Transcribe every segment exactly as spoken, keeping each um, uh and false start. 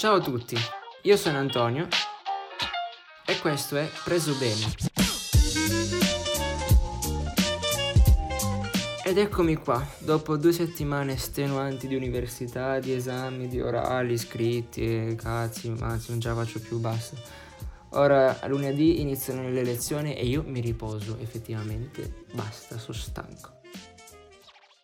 Ciao a tutti, io sono Antonio e questo è Preso Bene. Ed eccomi qua, dopo due settimane estenuanti di università, di esami, di orali, scritti, cazzi, mazzi, non ce la faccio più, basta. Ora a lunedì iniziano le lezioni e io mi riposo, effettivamente, basta, sono stanco.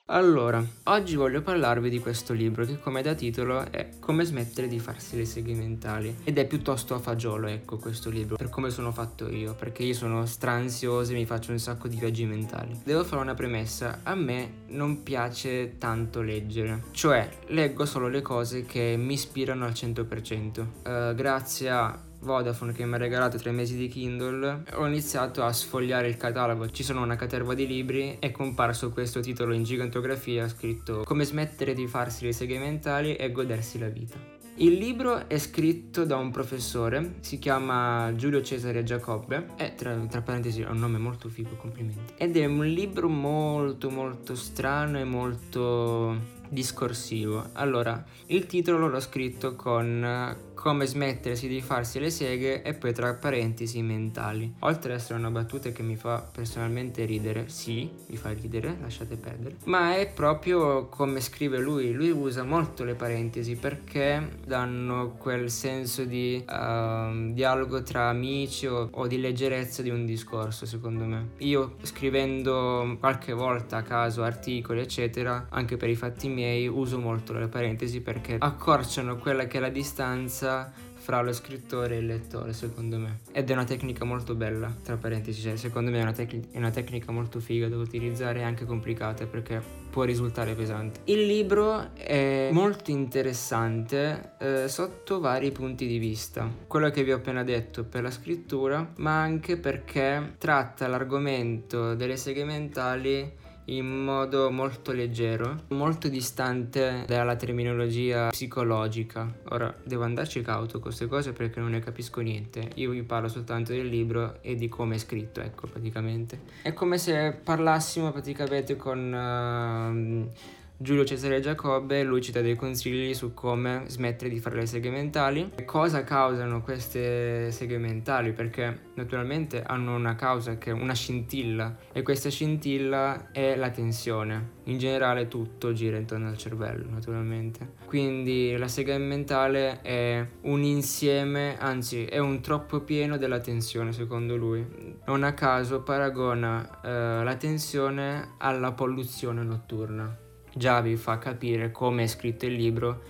Allora, oggi voglio parlarvi di questo libro che, come da titolo, è Come smettere di farsi le seghe mentali. Ed è piuttosto a fagiolo, ecco, questo libro, per come sono fatto io, perché io sono stransioso e mi faccio un sacco di viaggi mentali. Devo fare una premessa: a me non piace tanto leggere, cioè leggo solo le cose che mi ispirano al cento per cento. Uh, grazie a Vodafone, che mi ha regalato tre mesi di Kindle, ho iniziato a sfogliare il catalogo. Ci sono una caterva di libri, è comparso questo titolo in gigantografia scritto Come smettere di farsi le seghe mentali e godersi la vita. Il libro è scritto da un professore, si chiama Giulio Cesare Giacobbe, è tra, tra parentesi è un nome molto figo, complimenti, ed è un libro molto molto strano e molto discorsivo. Allora, il titolo l'ho scritto con Come smettersi di farsi le seghe e poi tra parentesi mentali. Oltre ad essere una battuta che mi fa personalmente ridere, sì, mi fa ridere, lasciate perdere, ma è proprio come scrive lui. Lui usa molto le parentesi perché danno quel senso di uh, dialogo tra amici o, o di leggerezza di un discorso, secondo me. Io, scrivendo qualche volta a caso articoli eccetera, anche per i fatti miei, uso molto le parentesi perché accorciano quella che è la distanza fra lo scrittore e il lettore, secondo me, ed è una tecnica molto bella, tra parentesi, cioè, secondo me è una, tec- è una tecnica molto figa da utilizzare e anche complicata perché può risultare pesante. Il libro è molto interessante eh, sotto vari punti di vista, quello che vi ho appena detto per la scrittura, ma anche perché tratta l'argomento delle seghe mentali in modo molto leggero, molto distante dalla terminologia psicologica. Ora, devo andarci cauto con queste cose perché non ne capisco niente. Io vi parlo soltanto del libro e di come è scritto, ecco, praticamente. È come se parlassimo praticamente con Uh, Giulio Cesare Giacobbe. Lui ci dà dei consigli su come smettere di fare le seghe mentali. Cosa causano queste seghe mentali? Perché naturalmente hanno una causa che è una scintilla, e questa scintilla è la tensione. In generale tutto gira intorno al cervello, naturalmente. Quindi la sega mentale è un insieme, anzi è un troppo pieno della tensione, secondo lui. Non a caso paragona eh, la tensione alla polluzione notturna. Già vi fa capire come è scritto il libro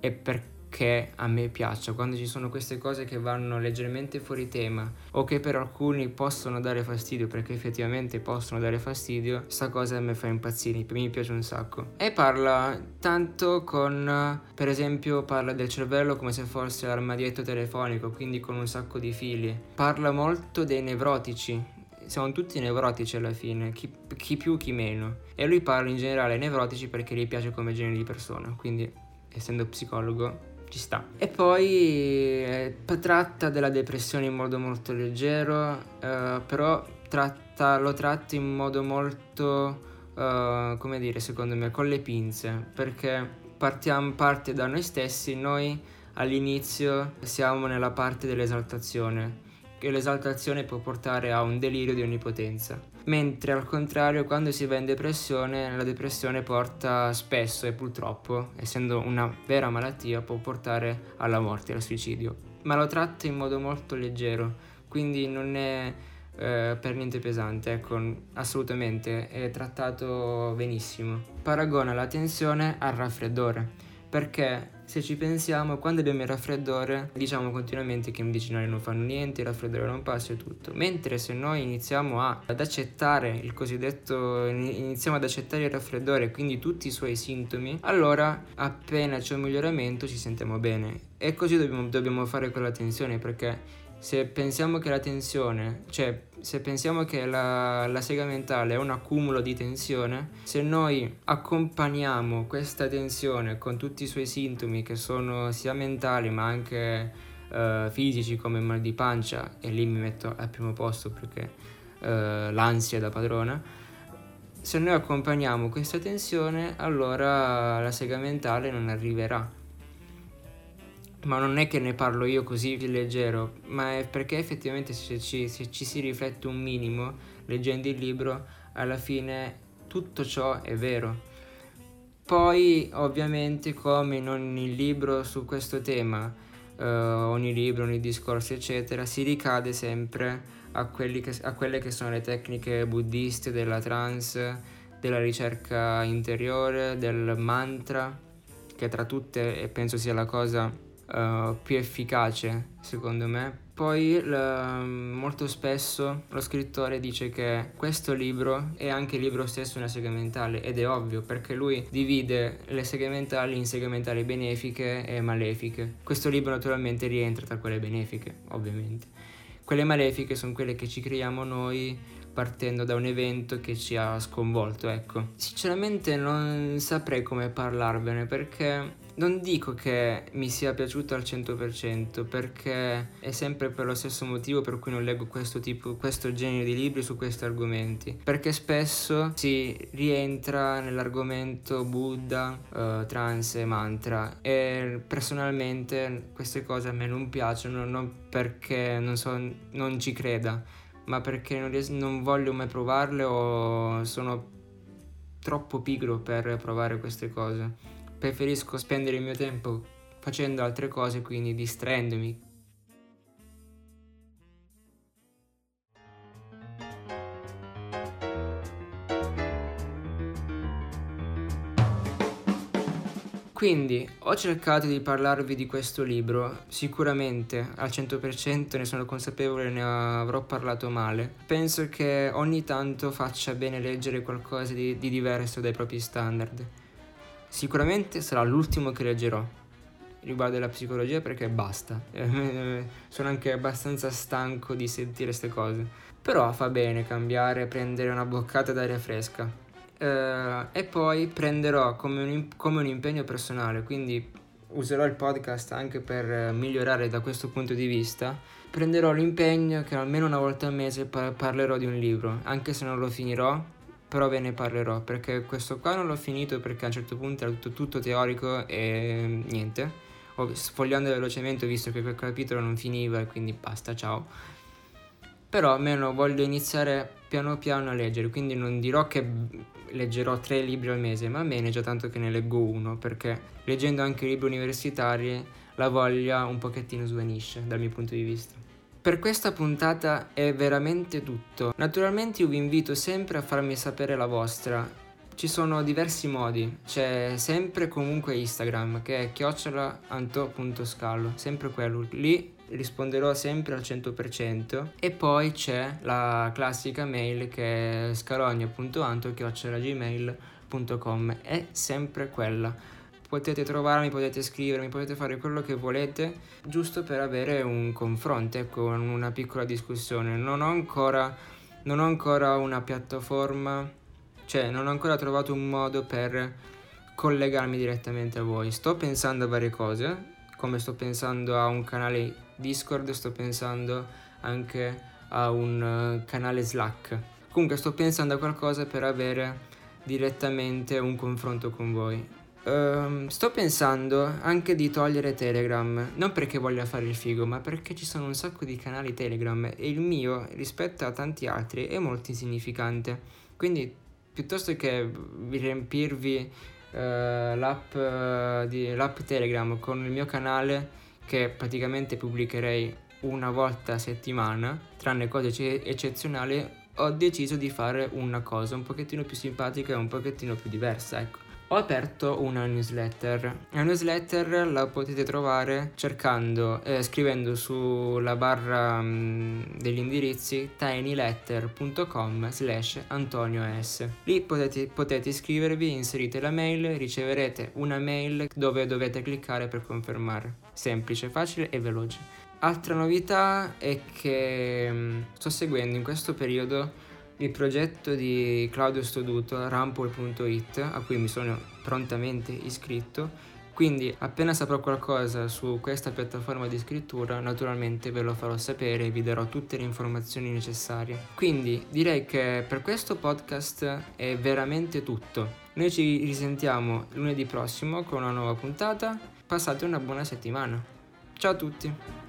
e perché a me piace quando ci sono queste cose che vanno leggermente fuori tema o che per alcuni possono dare fastidio, perché effettivamente possono dare fastidio. Sta cosa mi fa impazzire, mi piace un sacco. E parla tanto con, per esempio, parla del cervello come se fosse l'armadietto telefonico, quindi con un sacco di fili. Parla molto dei nevrotici. Siamo tutti nevrotici alla fine, chi, chi più chi meno. E lui parla in generale ai nevrotici perché gli piace come genere di persona, quindi essendo psicologo ci sta. E poi eh, tratta della depressione in modo molto leggero, eh, però tratta, lo tratta in modo molto, eh, come dire, secondo me, con le pinze, perché partiamo parte da noi stessi. Noi all'inizio siamo nella parte dell'esaltazione, che l'esaltazione può portare a un delirio di onnipotenza, mentre al contrario quando si va in depressione, la depressione porta spesso, e purtroppo essendo una vera malattia, può portare alla morte, al suicidio. Ma lo tratta in modo molto leggero, quindi non è eh, per niente pesante, ecco, assolutamente è trattato benissimo. Paragona la tensione al raffreddore, perché se ci pensiamo, quando abbiamo il raffreddore diciamo continuamente che i medicinali non fanno niente, il raffreddore non passa e tutto, mentre se noi iniziamo a, ad accettare il cosiddetto iniziamo ad accettare il raffreddore, quindi tutti i suoi sintomi, allora appena c'è un miglioramento ci sentiamo bene. E così dobbiamo, dobbiamo fare con la tensione, perché se pensiamo che la tensione, cioè se pensiamo che la, la sega mentale è un accumulo di tensione, se noi accompagniamo questa tensione con tutti i suoi sintomi, che sono sia mentali ma anche eh, fisici, come mal di pancia, e lì mi metto al primo posto perché eh, l'ansia è da padrona. Se noi accompagniamo questa tensione, allora la sega mentale non arriverà. ma non è che ne parlo io così leggero, ma è perché effettivamente se ci, se ci si riflette un minimo leggendo il libro, alla fine tutto ciò è vero. Poi ovviamente, come in ogni libro su questo tema, eh, ogni libro, ogni discorso eccetera, si ricade sempre a, quelli che, a quelle che sono le tecniche buddiste della trance, della ricerca interiore, del mantra, che tra tutte penso sia la cosa uh, più efficace secondo me. Poi la, molto spesso lo scrittore dice che questo libro è anche il libro stesso una segmentale, ed è ovvio perché lui divide le segmentali in segmentali benefiche e malefiche. Questo libro naturalmente rientra tra quelle benefiche, ovviamente. Quelle malefiche sono quelle che ci creiamo noi partendo da un evento che ci ha sconvolto, ecco. Sinceramente non saprei come parlarvene, perché non dico che mi sia piaciuto al cento per cento, perché è sempre per lo stesso motivo per cui non leggo questo tipo, questo genere di libri su questi argomenti, perché spesso si rientra nell'argomento Buddha, eh, trance, mantra, e personalmente queste cose a me non piacciono, non perché non so, non ci creda, ma perché non, ries- non voglio mai provarle, o sono troppo pigro per provare queste cose. Preferisco spendere il mio tempo facendo altre cose, quindi distraendomi. Quindi ho cercato di parlarvi di questo libro, sicuramente al cento per cento ne sono consapevole, ne avrò parlato male. Penso che ogni tanto faccia bene leggere qualcosa di, di diverso dai propri standard. Sicuramente sarà l'ultimo che leggerò riguardo alla psicologia, perché basta, sono anche abbastanza stanco di sentire queste cose. Però fa bene cambiare, prendere una boccata d'aria fresca. Uh, e poi prenderò come un, come un impegno personale, quindi userò il podcast anche per migliorare da questo punto di vista. Prenderò l'impegno che almeno una volta al mese par- parlerò di un libro, anche se non lo finirò, però ve ne parlerò, perché questo qua non l'ho finito perché a un certo punto era tutto, tutto teorico e niente, ho, sfogliando velocemente ho visto che quel capitolo non finiva e quindi basta, ciao. Però almeno voglio iniziare piano piano a leggere, quindi non dirò che leggerò tre libri al mese, ma almeno è già tanto che ne leggo uno, perché leggendo anche libri universitari la voglia un pochettino svanisce dal mio punto di vista. Per questa puntata è veramente tutto. Naturalmente io vi invito sempre a farmi sapere la vostra. Ci sono diversi modi, c'è sempre comunque Instagram, che è chiocciola anto punto scalo, sempre quello, lì risponderò sempre al cento per cento, e poi c'è la classica mail che è scalogno punto anto chiocciola gmail punto com, è sempre quella. Potete trovarmi, potete scrivermi, potete fare quello che volete, giusto per avere un confronto, ecco, una piccola discussione. Non ho ancora, non ho ancora una piattaforma, cioè non ho ancora trovato un modo per collegarmi direttamente a voi. Sto pensando a varie cose, come sto pensando a un canale Discord, sto pensando anche a un canale Slack. Comunque sto pensando a qualcosa per avere direttamente un confronto con voi. Um, sto pensando anche di togliere Telegram, non perché voglia fare il figo, ma perché ci sono un sacco di canali Telegram e il mio, rispetto a tanti altri, è molto insignificante. Quindi piuttosto che riempirvi uh, l'app, uh, di, l'app Telegram con il mio canale, che praticamente pubblicherei una volta a settimana, tranne cose ce- eccezionali, ho deciso di fare una cosa un pochettino più simpatica e un pochettino più diversa, ecco. Ho aperto una newsletter. La newsletter la potete trovare cercando, eh, scrivendo sulla barra mh, degli indirizzi tinyletter punto com slash antonio s. Lì potete, potete iscrivervi, inserite la mail, riceverete una mail dove dovete cliccare per confermare. Semplice, facile e veloce. Altra novità è che mh, sto seguendo in questo periodo il progetto di Claudio Stoduto, Rampol punto it, a cui mi sono prontamente iscritto, quindi appena saprò qualcosa su questa piattaforma di scrittura naturalmente ve lo farò sapere e vi darò tutte le informazioni necessarie. Quindi direi che per questo podcast è veramente tutto. Noi ci risentiamo lunedì prossimo con una nuova puntata, passate una buona settimana. Ciao a tutti!